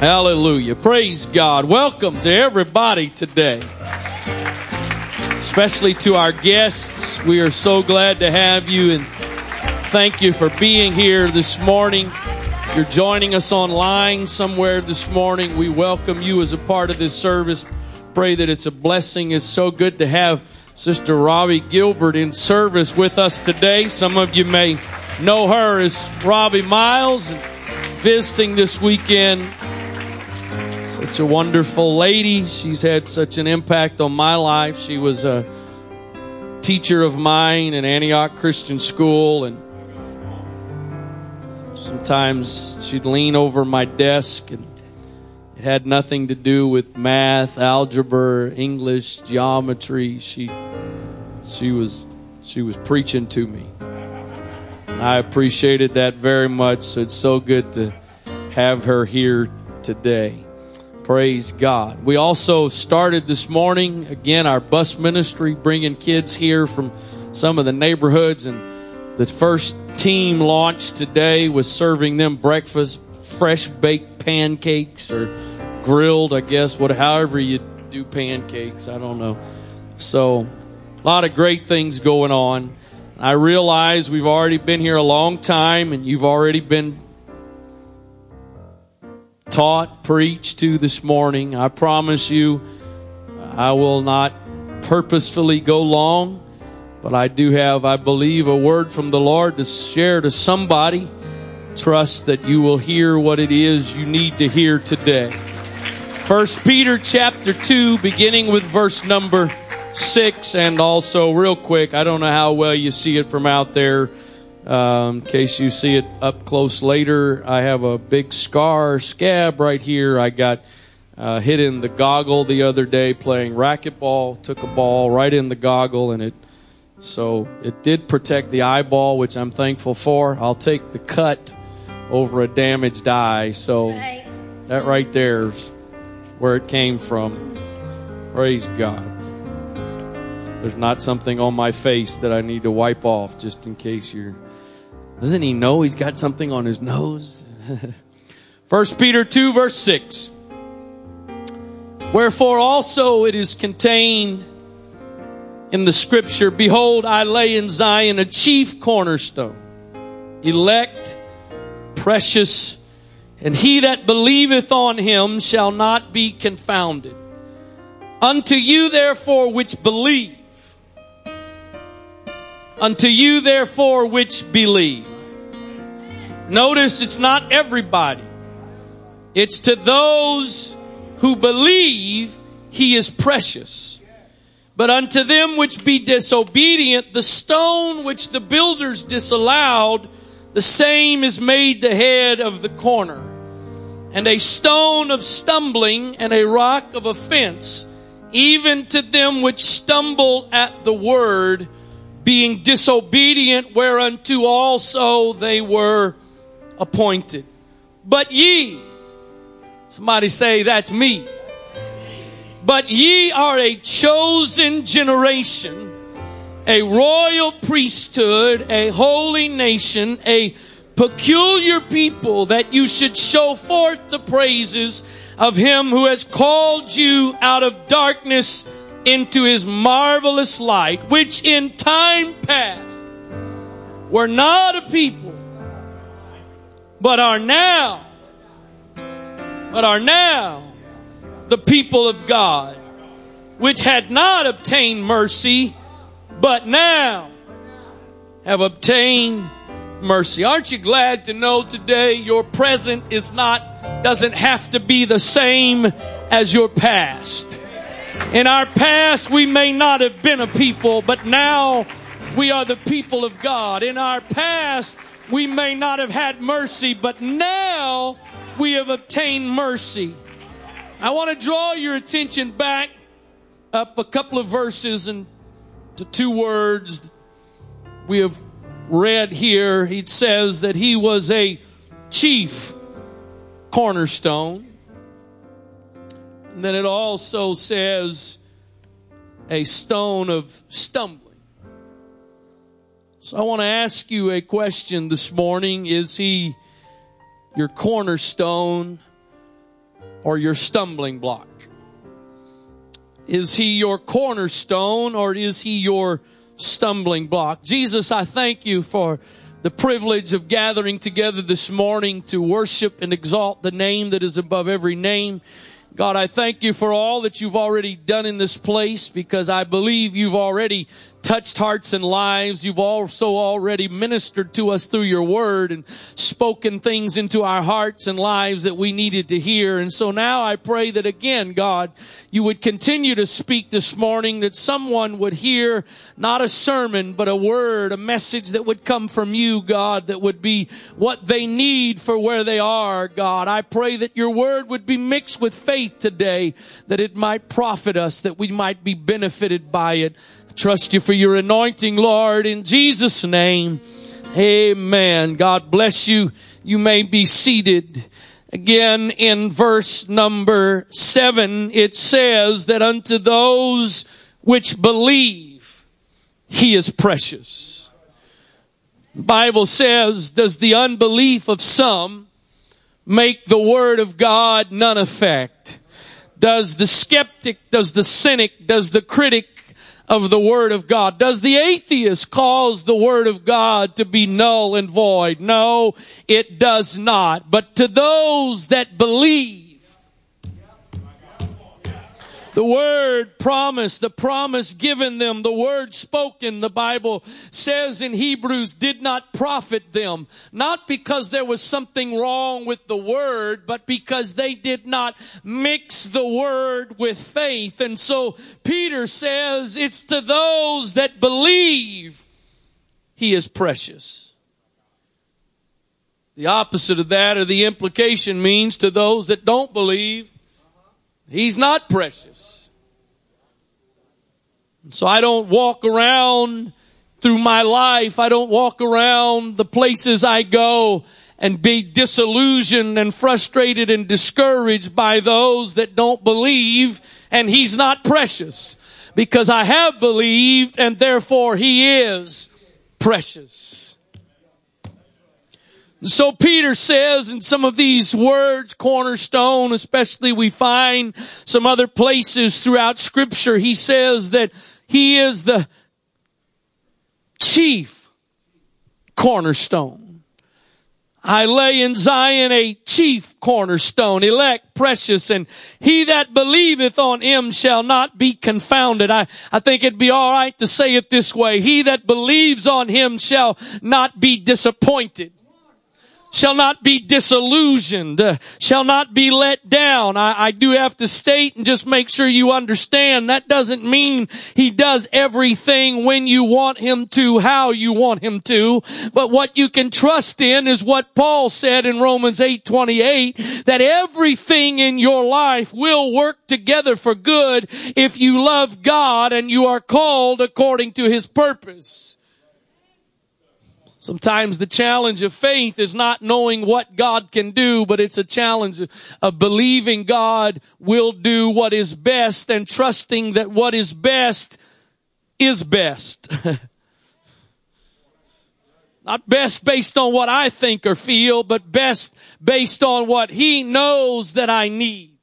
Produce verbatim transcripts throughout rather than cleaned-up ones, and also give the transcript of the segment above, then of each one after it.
Hallelujah. Praise God. Welcome to everybody today, especially to our guests. We are so glad to have you, and thank you for being here this morning. If you're joining us online somewhere this morning, we welcome you as a part of this service. Pray that it's a blessing. It's so good to have Sister Robbie Gilbert in service with us today. Some of you may know her as Robbie Miles, visiting this weekend. Such a wonderful lady. She's had such an impact on my life. She was a teacher of mine in Antioch Christian School, and sometimes she'd lean over my desk, and it had nothing to do with math, algebra, English, geometry. She she was she was preaching to me. I appreciated that very much. So it's so good to have her here today. Praise God. We also started this morning, again, our bus ministry, bringing kids here from some of the neighborhoods. And the first team launched today was serving them breakfast, fresh-baked pancakes or grilled, I guess, what, however you do pancakes. I don't know. So a lot of great things going on. I realize we've already been here a long time, and you've already been taught, preached to this morning. I promise you, I will not purposefully go long, but I do have, I believe, a word from the Lord to share to somebody. Trust that you will hear what it is you need to hear today. First Peter chapter two, beginning with verse number six, and also real quick, I don't know how well you see it from out there. Um, in case you see it up close later, I have a big scar, scab right here. I got uh, hit in the goggle the other day playing racquetball. Took a ball right in the goggle, and it so it did protect the eyeball, which I'm thankful for. I'll take the cut over a damaged eye. So right. That right there is where it came from. Praise God. There's not something on my face that I need to wipe off, just in case you're... Doesn't he know he's got something on his nose? First Peter two, verse six. Wherefore also it is contained in the scripture, behold, I lay in Zion a chief cornerstone, elect, precious, and he that believeth on him shall not be confounded. Unto you therefore which believe, Unto you, therefore, which believe. Notice it's not everybody. It's to those who believe he is precious. But unto them which be disobedient, the stone which the builders disallowed, the same is made the head of the corner, and a stone of stumbling and a rock of offense, even to them which stumble at the word, being disobedient, whereunto also they were appointed. But ye, somebody say, that's me. But ye are a chosen generation, a royal priesthood, a holy nation, a peculiar people, that you should show forth the praises of him who has called you out of darkness into his marvelous light, which in time past were not a people, but are now, but are now the people of God, which had not obtained mercy, but now have obtained mercy. Aren't you glad to know today your present is not, doesn't have to be the same as your past? In our past, we may not have been a people, but now we are the people of God. In our past, we may not have had mercy, but now we have obtained mercy. I want to draw your attention back up a couple of verses and to two words we have read here. It says that he was a chief cornerstone. And then it also says a stone of stumbling. So I want to ask you a question this morning. Is he your cornerstone? or your stumbling block? Is he your cornerstone or is he your stumbling block? Jesus, I thank you for the privilege of gathering together this morning to worship and exalt the name that is above every name. God, I thank you for all that you've already done in this place, because I believe you've already touched hearts and lives. You've also already ministered to us through your word and spoken things into our hearts and lives that we needed to hear. And so now I pray that again, God, you would continue to speak this morning, that someone would hear not a sermon, but a word, a message that would come from you, God, that would be what they need for where they are, God. I pray that your word would be mixed with faith today, that it might profit us, that we might be benefited by it. I trust you for your anointing, Lord, in Jesus' name. Amen. God bless you. You may be seated. Again, in verse number seven, it says that unto those which believe, he is precious. The Bible says, does the unbelief of some make the word of God none effect? Does the skeptic, does the cynic, does the critic of the word of God, does the atheist cause the word of God to be null and void? No, it does not. But to those that believe, the word promised, the promise given them, the word spoken, the Bible says in Hebrews, did not profit them. Not because there was something wrong with the word, but because they did not mix the word with faith. And so Peter says, it's to those that believe, he is precious. The opposite of that, or the implication, means to those that don't believe, he's not precious. So I don't walk around through my life. I don't walk around the places I go and be disillusioned and frustrated and discouraged by those that don't believe and he's not precious, because I have believed and therefore he is precious. So Peter says in some of these words, cornerstone, especially, we find some other places throughout Scripture. He says that he is the chief cornerstone. I lay in Zion a chief cornerstone, elect, precious, and he that believeth on him shall not be confounded. I, I think it'd be all right to say it this way. He that believes on him shall not be disappointed, shall not be disillusioned, uh, shall not be let down. I, I do have to state and just make sure you understand, that doesn't mean he does everything when you want him to, how you want him to. But what you can trust in is what Paul said in Romans eight twenty-eight, that everything in your life will work together for good if you love God and you are called according to his purpose. Sometimes the challenge of faith is not knowing what God can do, but it's a challenge of believing God will do what is best and trusting that what is best is best. Not best based on what I think or feel, but best based on what he knows that I need.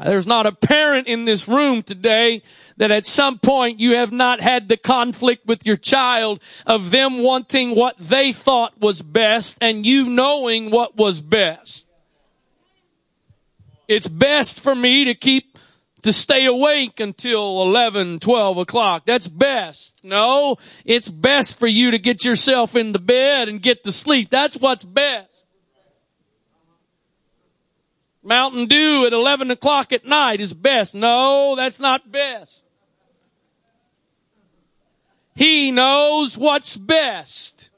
There's not a parent in this room today that at some point you have not had the conflict with your child of them wanting what they thought was best and you knowing what was best. It's best for me to keep, to stay awake until eleven, twelve o'clock. That's best. No, it's best for you to get yourself in the bed and get to sleep. That's what's best. Mountain Dew at eleven o'clock at night is best. No, that's not best. He knows what's best.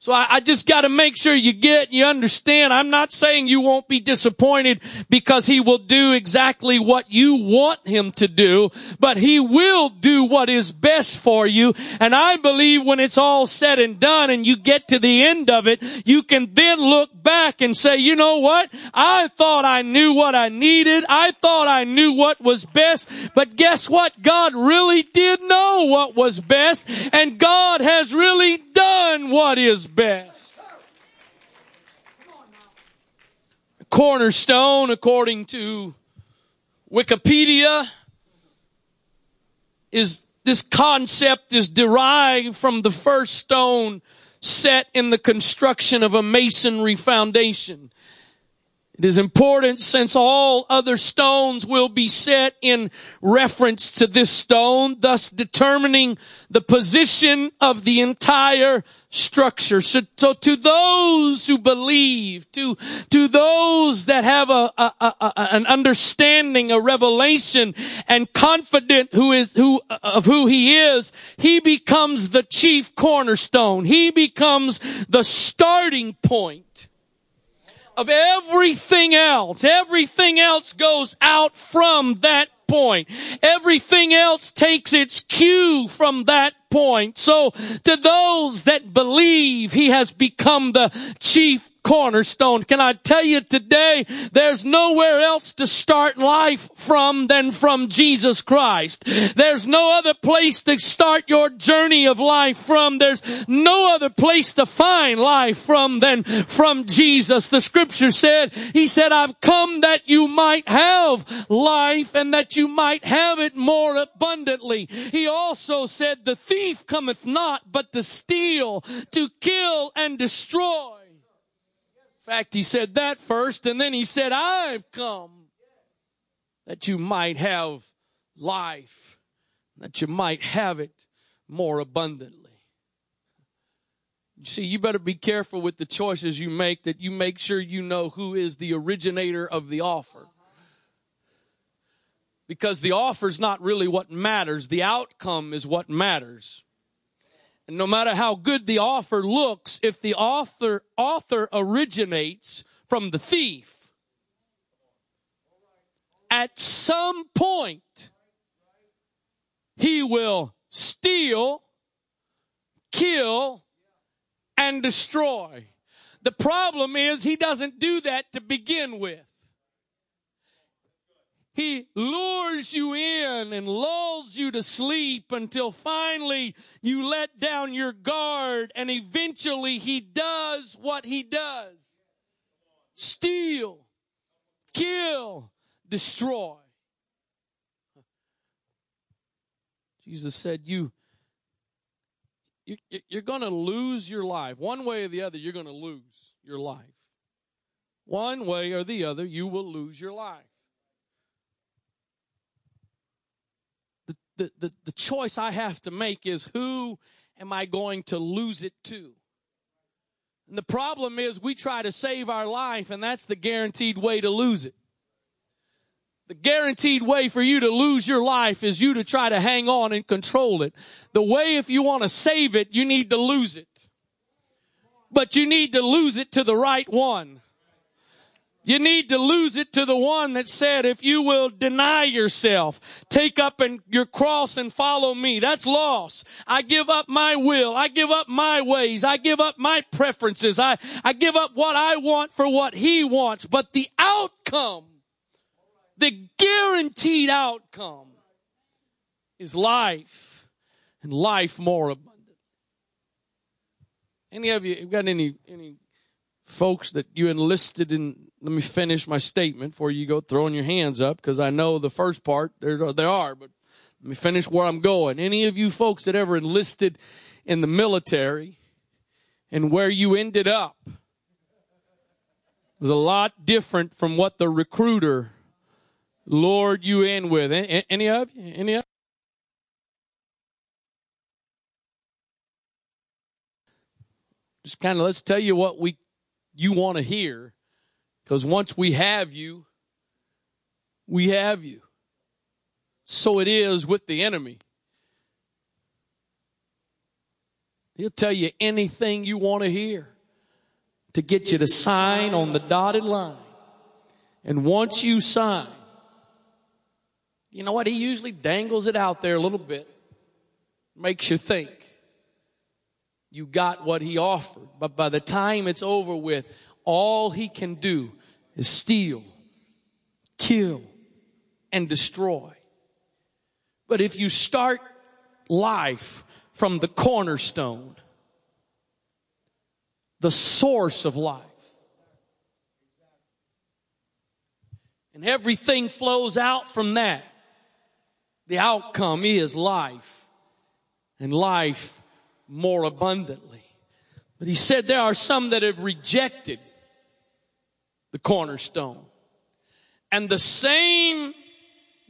So I, I just got to make sure you get, you understand. I'm not saying you won't be disappointed, because he will do exactly what you want him to do, but he will do what is best for you. And I believe when it's all said and done and you get to the end of it, you can then look back and say, you know what? I thought I knew what I needed. I thought I knew what was best. But guess what? God really did know what was best, and God has really done what is best. Cornerstone, according to Wikipedia, is this concept is derived from the first stone set in the construction of a masonry foundation. It is important since all other stones will be set in reference to this stone, thus determining the position of the entire structure. So, so to those who believe, to, to those that have a, a, a, an understanding, a revelation, and confident who is, who, of who he is, he becomes the chief cornerstone. He becomes the starting point of everything else. Everything else goes out from that point. Everything else takes its cue from that point. So to those that believe, he has become the chief cornerstone. Can I tell you today, there's nowhere else to start life from than from Jesus Christ. There's no other place to start your journey of life from. There's no other place to find life from than from Jesus. The scripture said, he said, I've come that you might have life and that you might have it more abundantly. He also said, the thief cometh not but to steal, to kill, and destroy. In fact, he said that first, and then he said, I've come that you might have life, that you might have it more abundantly. You see, you better be careful with the choices you make, that you make sure you know who is the originator of the offer. Because the offer's not really what matters. The outcome is what matters. And no matter how good the offer looks, if the author, author originates from the thief, at some point, he will steal, kill, and destroy. The problem is he doesn't do that to begin with. He lures you in and lulls you to sleep until finally you let down your guard, and eventually he does what he does. Steal, kill, destroy. Jesus said, you, you, you're going to lose your life. One way or the other, you're going to lose your life. One way or the other, you will lose your life. The, the, the choice I have to make is, who am I going to lose it to? And the problem is we try to save our life, and that's the guaranteed way to lose it. The guaranteed way for you to lose your life is you to try to hang on and control it. The way, if you want to save it, you need to lose it. But you need to lose it to the right one. You need to lose it to the one that said, if you will deny yourself, take up and your cross and follow me. That's loss. I give up my will. I give up my ways. I give up my preferences. I, I give up what I want for what he wants. But the outcome, the guaranteed outcome, is life, and life more abundant. Any of you, you got any, any folks that you enlisted in? Let me finish my statement before you go throwing your hands up, because I know the first part, there, there are, but let me finish where I'm going. Any of you folks that ever enlisted in the military and where you ended up was a lot different from what the recruiter lured you in with. Any of you? Any of you? Just kind of let's tell you what we you want to hear. Because once we have you, we have you. So it is with the enemy. He'll tell you anything you want to hear to get you to sign on the dotted line. And once you sign, you know what? He usually dangles it out there a little bit. Makes you think you got what he offered. But by the time it's over with, all he can do is steal, kill, and destroy. But if you start life from the cornerstone, the source of life, and everything flows out from that. The outcome is life, and life more abundantly. But he said there are some that have rejected the cornerstone. And the same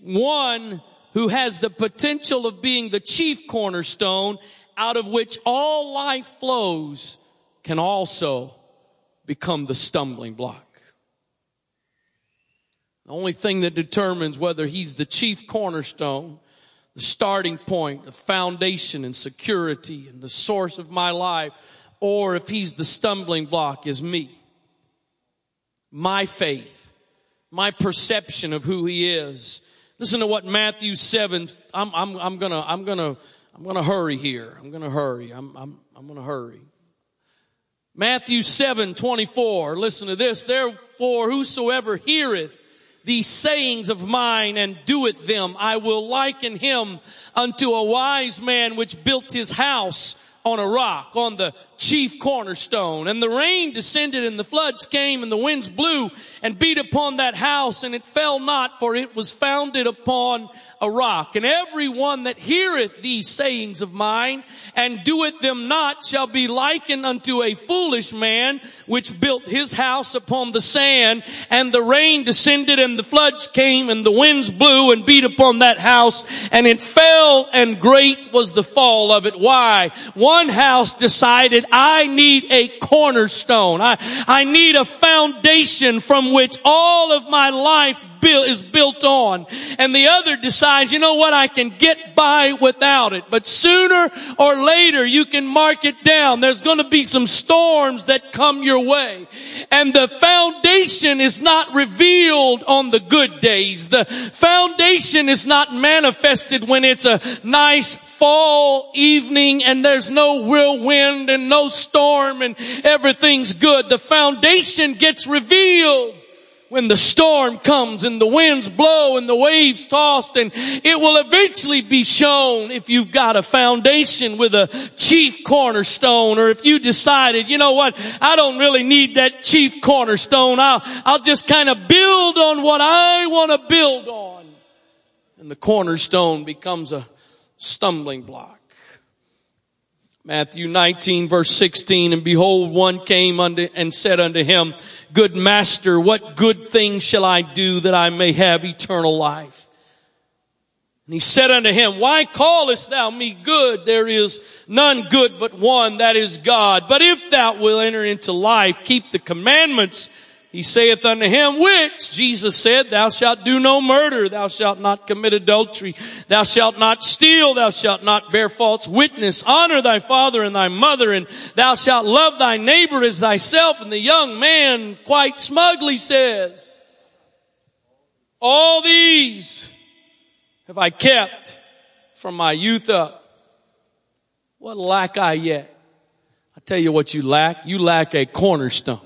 one who has the potential of being the chief cornerstone out of which all life flows can also become the stumbling block. The only thing that determines whether he's the chief cornerstone, the starting point, the foundation and security and the source of my life, or if he's the stumbling block, is me. My faith, my perception of who he is. Listen to what Matthew seven, I'm, I'm, I'm gonna, I'm gonna, I'm gonna hurry here. I'm gonna hurry. I'm, I'm, I'm gonna hurry. Matthew seven, twenty-four. Listen to this. Therefore, whosoever heareth these sayings of mine and doeth them, I will liken him unto a wise man which built his house on a rock, on the chief cornerstone. And the rain descended and the floods came and the winds blew and beat upon that house, and it fell not, for it was founded upon a rock. And every one that heareth these sayings of mine and doeth them not shall be likened unto a foolish man which built his house upon the sand. And the rain descended and the floods came and the winds blew and beat upon that house, and it fell, and great was the fall of it. Why? One house decided, I need a cornerstone. I, I need a foundation from which all of my life built, is built on. And the other decides, you know what, I can get by without it. But sooner or later, you can mark it down. There's going to be some storms that come your way. And the foundation is not revealed on the good days. The foundation is not manifested when it's a nice fall evening and there's no real wind and no storm and everything's good. The foundation gets revealed when the storm comes and the winds blow and the waves tossed, and it will eventually be shown if you've got a foundation with a chief cornerstone, or if you decided, you know what, I don't really need that chief cornerstone. I'll, I'll just kind of build on what I want to build on. And the cornerstone becomes a stumbling block. Matthew nineteen, verse sixteen, and behold, one came unto, and said unto him, Good master, what good thing shall I do that I may have eternal life? And he said unto him, Why callest thou me good? There is none good but one, that is God. But if thou wilt enter into life, keep the commandments. He saith unto him, Which? Jesus said, Thou shalt do no murder. Thou shalt not commit adultery. Thou shalt not steal. Thou shalt not bear false witness. Honor thy father and thy mother. And thou shalt love thy neighbor as thyself. And the young man quite smugly says, All these have I kept from my youth up. What lack I yet? I tell you what you lack. You lack a cornerstone.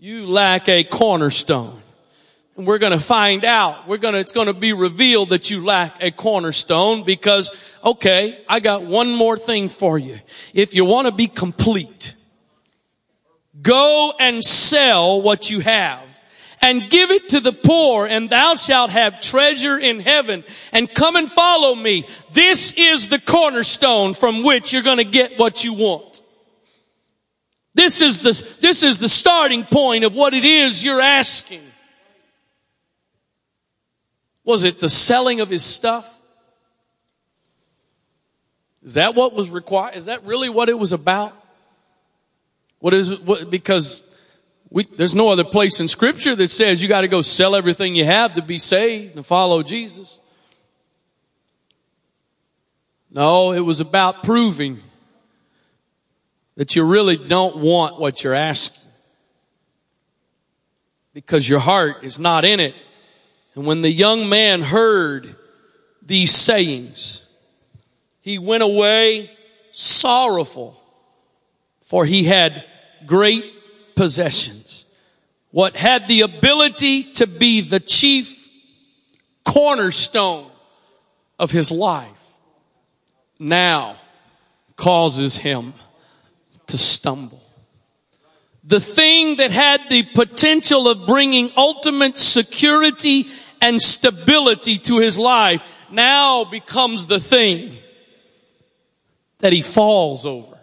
You lack a cornerstone. And we're going to find out. We're going to, it's going to be revealed that you lack a cornerstone because, okay, I got one more thing for you. If you want to be complete, go and sell what you have and give it to the poor, and thou shalt have treasure in heaven, and come and follow me. This is the cornerstone from which you're going to get what you want. This is the, this is the starting point of what it is you're asking. Was it the selling of his stuff? Is that what was required? Is that really what it was about? What is what, because we, there's no other place in Scripture that says you got to go sell everything you have to be saved and follow Jesus. No, it was about proving that you really don't want what you're asking, because your heart is not in it. And when the young man heard these sayings, he went away sorrowful, for he had great possessions. What had the ability to be the chief cornerstone of his life now causes him to stumble. the thing that had the potential of bringing ultimate security and stability to his life now becomes the thing that he falls over.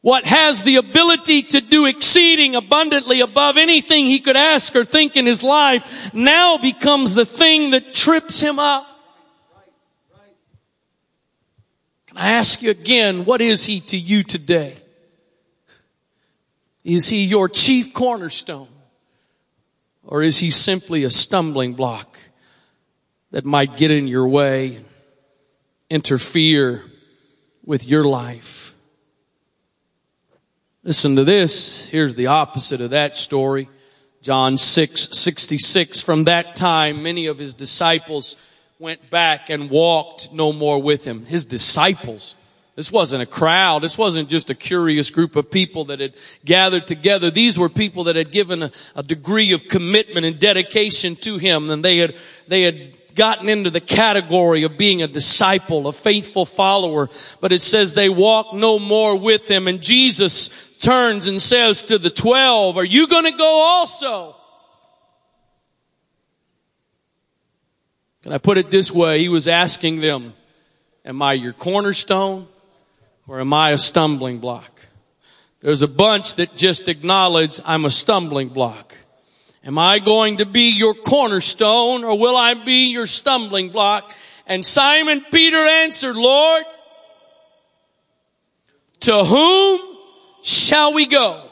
What has the ability to do exceeding abundantly above anything he could ask or think in his life now becomes the thing that trips him up. Can I ask you again, what is he to you today? Is he your chief cornerstone? Or is he simply a stumbling block that might get in your way and interfere with your life? Listen to this. Here's the opposite of that story. John six sixty-six. From that time, many of his disciples went back and walked no more with him. His disciples. This wasn't a crowd. This wasn't just a curious group of people that had gathered together. These were people that had given a, a degree of commitment and dedication to him. And they had, they had gotten into the category of being a disciple, a faithful follower. But it says they walked no more with him. And Jesus turns and says to the twelve, are you going to go also? Can I put it this way? He was asking them, am I your cornerstone? Or am I a stumbling block? There's a bunch that just acknowledge I'm a stumbling block. Am I going to be your cornerstone or will I be your stumbling block? And Simon Peter answered, Lord, to whom shall we go?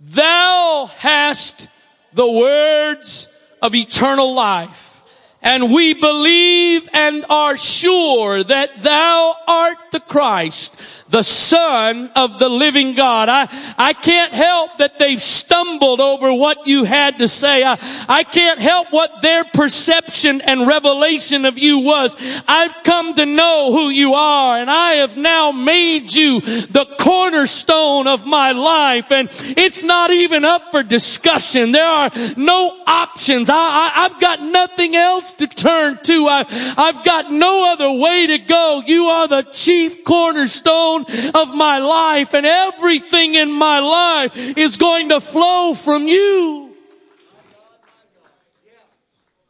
Thou hast the words of eternal life. And we believe and are sure that thou art the Christ, the Son of the living God. I, I can't help that they've stumbled over what you had to say. I, I can't help what their perception and revelation of you was. I've come to know who you are, and I have now made you the cornerstone of my life. And it's not even up for discussion. There are no options. I, I, I've got nothing else to turn to. I, I've got no other way to go. You are the chief cornerstone of my life, and everything in my life is going to flow from you.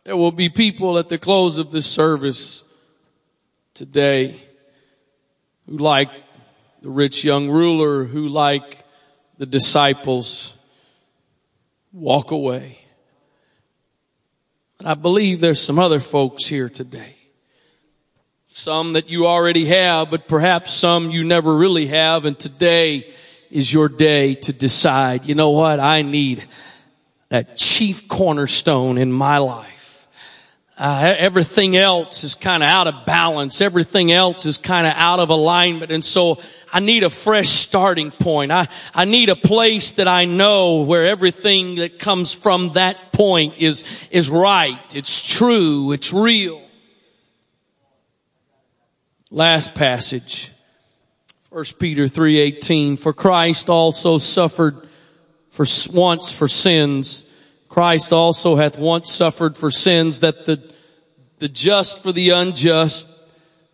There will be people at the close of this service today who, like the rich young ruler, who, like the disciples, walk away. But I believe there's some other folks here today. Some that you already have, but perhaps some you never really have. And today is your day to decide, you know what? I need that chief cornerstone in my life. Uh, everything else is kind of out of balance. Everything else is kind of out of alignment. And so I need a fresh starting point. I, I need a place that I know where everything that comes from that point is, is right. It's true. It's real. Last passage. First Peter three eighteen. For Christ also suffered for once for sins. Christ also hath once suffered for sins, that the, the just for the unjust,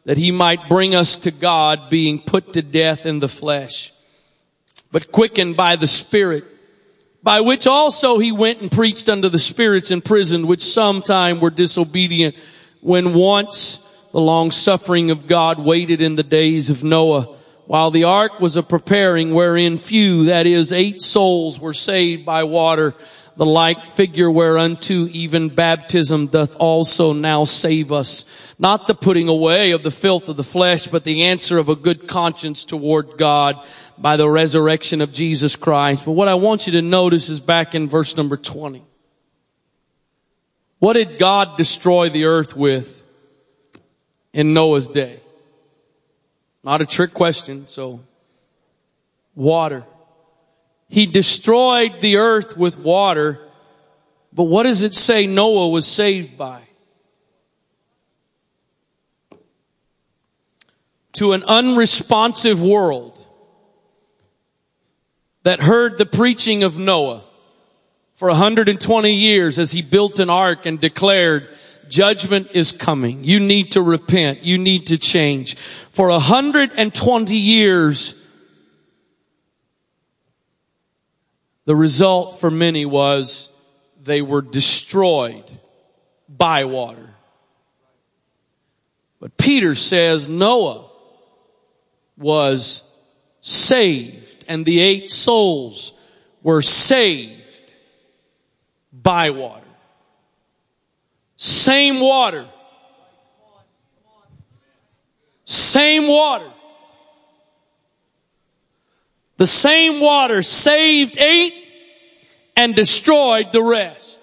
that he might bring us to God, being put to death in the flesh, but quickened by the Spirit, by which also he went and preached unto the spirits in prison, which sometime were disobedient, when once the long suffering of God waited in the days of Noah, while the ark was a preparing, wherein few, that is, eight souls were saved by water. The like figure whereunto even baptism doth also now save us, not the putting away of the filth of the flesh, but the answer of a good conscience toward God by the resurrection of Jesus Christ. But what I want you to notice is back in verse number twenty. What did God destroy the earth with in Noah's day? Not a trick question, so water. He destroyed the earth with water. But what does it say Noah was saved by? To an unresponsive world that heard the preaching of Noah for one hundred twenty years as he built an ark and declared, judgment is coming. You need to repent. You need to change. For one hundred twenty years, The result for many was they were destroyed by water. But Peter says Noah was saved, and the eight souls were saved by water. Same water. Same water. The same water saved eight and destroyed the rest.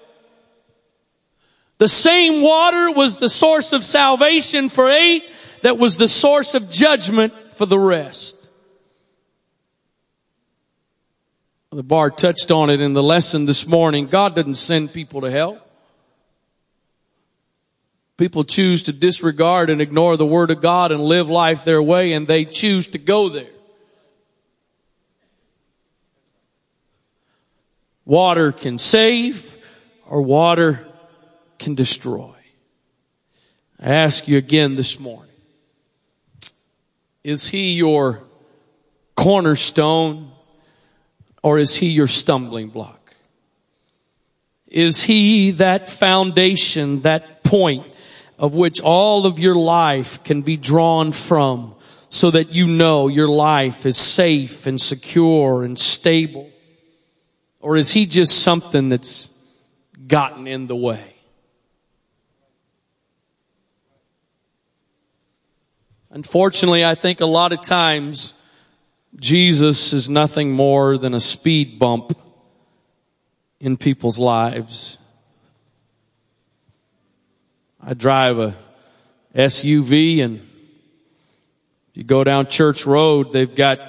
The same water was the source of salvation for eight that was the source of judgment for the rest. The bar touched on it in the lesson this morning. God doesn't send people to hell. People choose to disregard and ignore the Word of God and live life their way, and they choose to go there. Water can save, or water can destroy. I ask you again this morning, is He your cornerstone, or is He your stumbling block? Is He that foundation, that point of which all of your life can be drawn from, so that you know your life is safe and secure and stable? Or is He just something that's gotten in the way? Unfortunately, I think a lot of times Jesus is nothing more than a speed bump in people's lives. I drive a S U V, and if you go down Church Road, they've got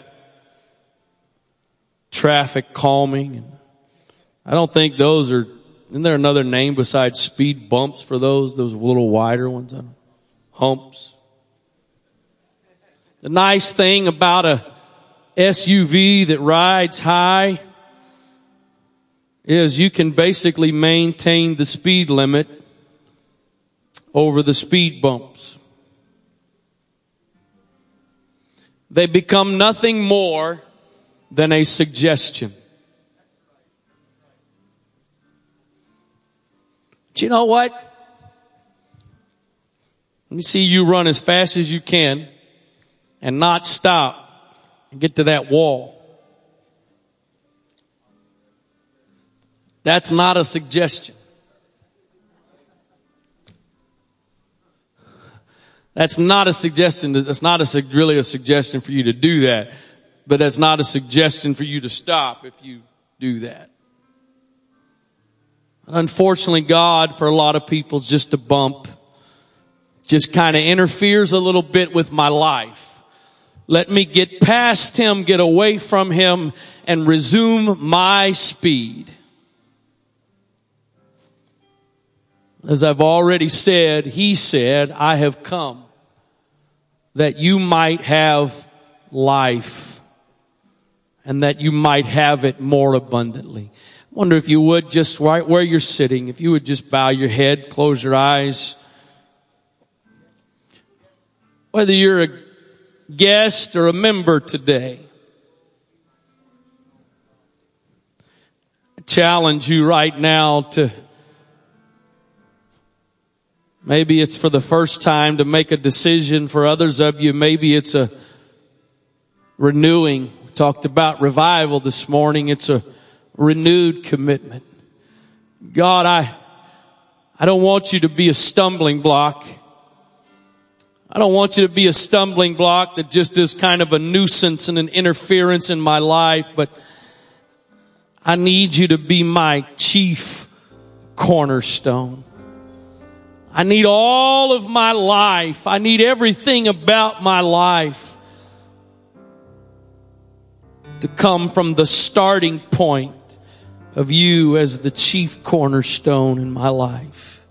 traffic calming. I don't think those are, isn't there another name besides speed bumps for those, those little wider ones? I don't know. Humps. The nice thing about a S U V that rides high is you can basically maintain the speed limit over the speed bumps. They become nothing more than a suggestion. Do you know what? Let me see you run as fast as you can and not stop and get to that wall. That's not a suggestion. That's not a suggestion. That's not a, really a suggestion for you to do that. But that's not a suggestion for you to stop if you do that. Unfortunately, God, for a lot of people, just a bump, just kind of interferes a little bit with my life. Let me get past Him, get away from Him, and resume my speed. As I've already said, He said, I have come that you might have life, and that you might have it more abundantly. I wonder if you would, just right where you're sitting, if you would just bow your head, close your eyes. Whether you're a guest or a member today, I challenge you right now to, maybe it's for the first time, to make a decision. For others of you, maybe it's a renewing. We talked about revival this morning. It's a renewed commitment. God, I, I don't want you to be a stumbling block. I don't want you to be a stumbling block that just is kind of a nuisance and an interference in my life, but I need you to be my chief cornerstone. I need all of my life. I need everything about my life to come from the starting point of you as the chief cornerstone in my life.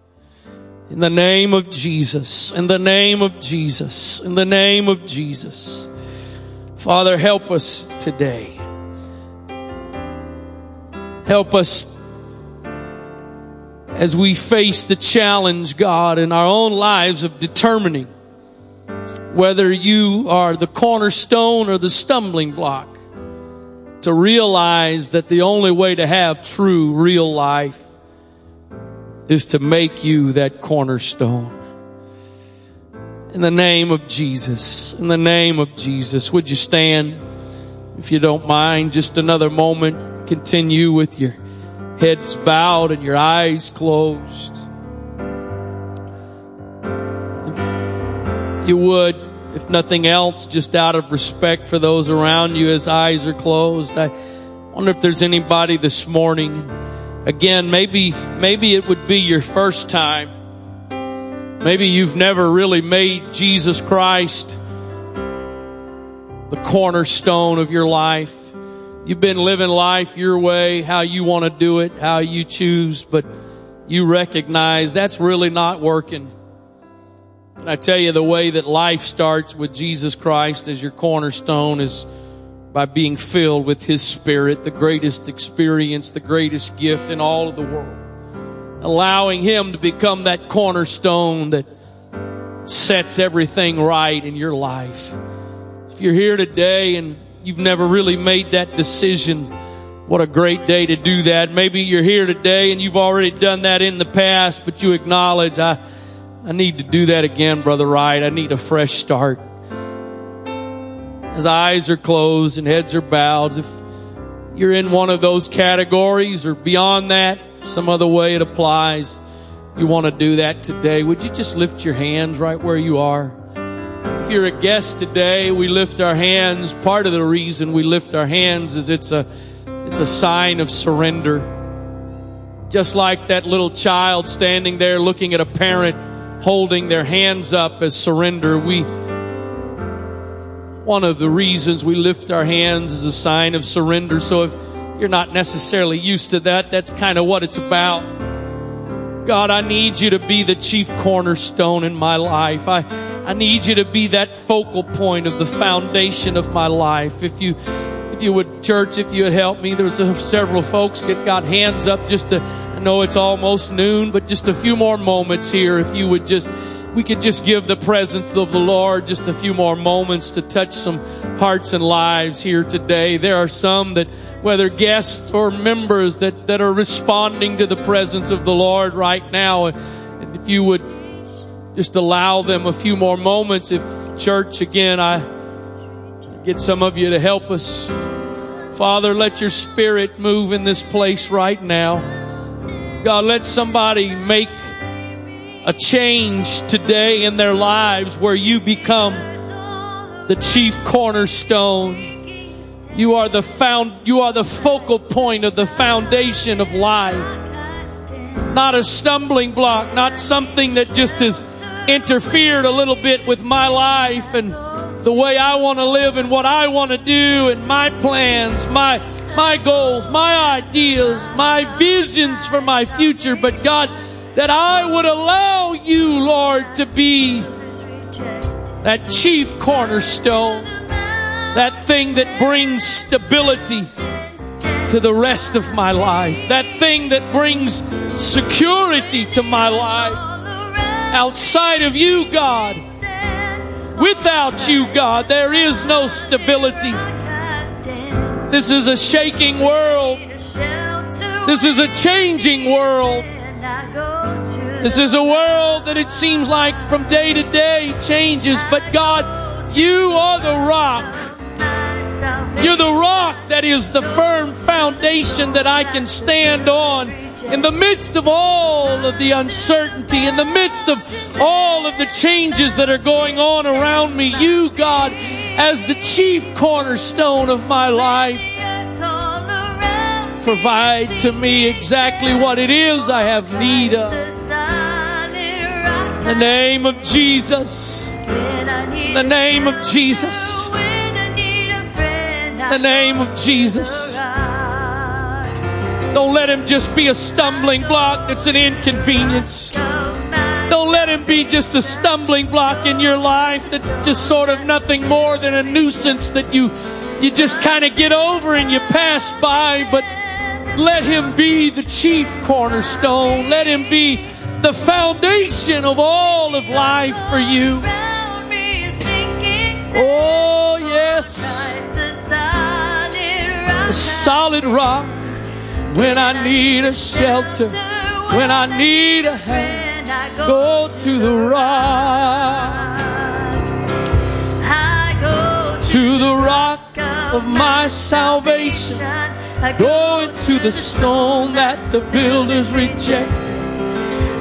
In the name of Jesus, in the name of Jesus, in the name of Jesus. Father, help us today. Help us as we face the challenge, God, in our own lives of determining whether you are the cornerstone or the stumbling block. to realize that the only way to have true, real life is to make you that cornerstone. In the name of Jesus, in the name of Jesus, would you stand, if you don't mind, just another moment, continue with your heads bowed and your eyes closed. If you would, if nothing else, just out of respect for those around you as eyes are closed, I wonder if there's anybody this morning. Again, maybe, maybe it would be your first time. Maybe you've never really made Jesus Christ the cornerstone of your life. You've been living life your way, how you want to do it, how you choose, but you recognize that's really not working. And I tell you, the way that life starts with Jesus Christ as your cornerstone is by being filled with His Spirit, the greatest experience, the greatest gift in all of the world. Allowing Him to become that cornerstone that sets everything right in your life. If you're here today and you've never really made that decision, what a great day to do that. Maybe you're here today and you've already done that in the past, but you acknowledge, I, I need to do that again, Brother Wright. I need a fresh start. As eyes are closed and heads are bowed, if you're in one of those categories or beyond that, some other way it applies, you want to do that today, would you just lift your hands right where you are? If you're a guest today, we lift our hands. Part of the reason we lift our hands is it's a it's a sign of surrender. Just like that little child standing there looking at a parent holding their hands up as surrender, we one of the reasons we lift our hands is a sign of surrender. So if you're not necessarily used to that, that's kind of what it's about. God, I need you to be the chief cornerstone in my life. I, I need you to be that focal point of the foundation of my life. If you, if you would, church, if you would help me, there's several folks that got hands up just to, I know it's almost noon, but just a few more moments here. If you would just, we could just give the presence of the Lord just a few more moments to touch some hearts and lives here today. There are some that, whether guests or members, that, that are responding to the presence of the Lord right now. And if you would just allow them a few more moments, if church, again, I get some of you to help us. Father, let your Spirit move in this place right now. God, let somebody make a change today in their lives where you become the chief cornerstone. You are the found, you are the focal point of the foundation of life. Not a stumbling block, not something that just has interfered a little bit with my life and the way I want to live and what I want to do and my plans, my my goals, my ideas, my visions for my future. But God, that I would allow you, Lord, to be that chief cornerstone, that thing that brings stability to the rest of my life, that thing that brings security to my life. Outside of you, God, without you, God, there is no stability. This is a shaking world. This is a changing world. This is a world that it seems like from day to day changes, but God, you are the rock. You're the rock that is the firm foundation that I can stand on in the midst of all of the uncertainty, in the midst of all of the changes that are going on around me. You, God, as the chief cornerstone of my life, provide to me exactly what it is I have need of. In the name of Jesus. In the name of Jesus. In the name of Jesus. Don't let him just be a stumbling block that's an inconvenience. Don't let him be just a stumbling block in your life that's just sort of nothing more than a nuisance that you, you just kind of get over and you pass by, but let him be the chief cornerstone. Let him be the foundation of all of life for you. Oh, yes. The solid rock. When I need a shelter, when I need a hand, I go to the rock. I go to the rock of my salvation. I go into the stone that the builders rejected.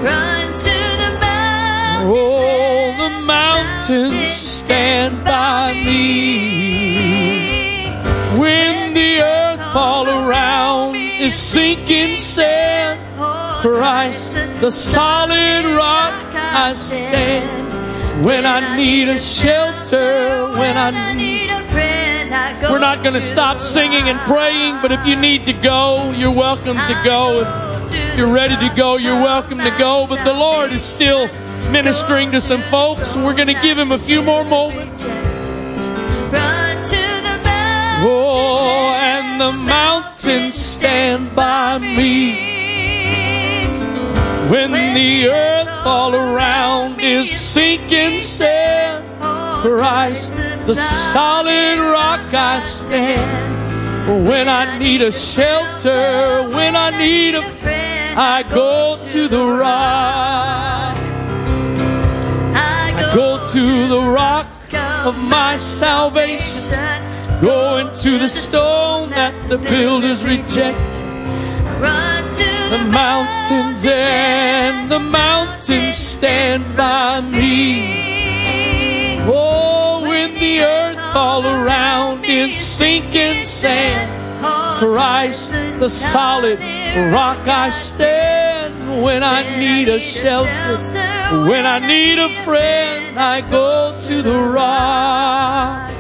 Run to the mountains. Oh, the mountains stand by me. When the earth all around is sinking sand, Christ, the solid rock I stand. When I need a shelter, when I need a friend, I go. We're not going to stop singing and praying, but if you need to go, you're welcome to go. If you're ready to go, you're welcome to go. But the Lord is still ministering to some folks. We're going to give Him a few more moments. Oh, and the mountains stand by me. When the earth all around is sinking sand, Christ, the solid rock I stand. When I need a shelter, when I need a friend, I go to the rock. I go to the rock of my salvation. Going to the stone that the builders rejected. Run to the, the mountains, mountains and the mountains stand by me. Oh, when, when the earth all around is sinking sand, Christ, the solid rock I stand. When I need a shelter, when I need a friend, I go to the rock.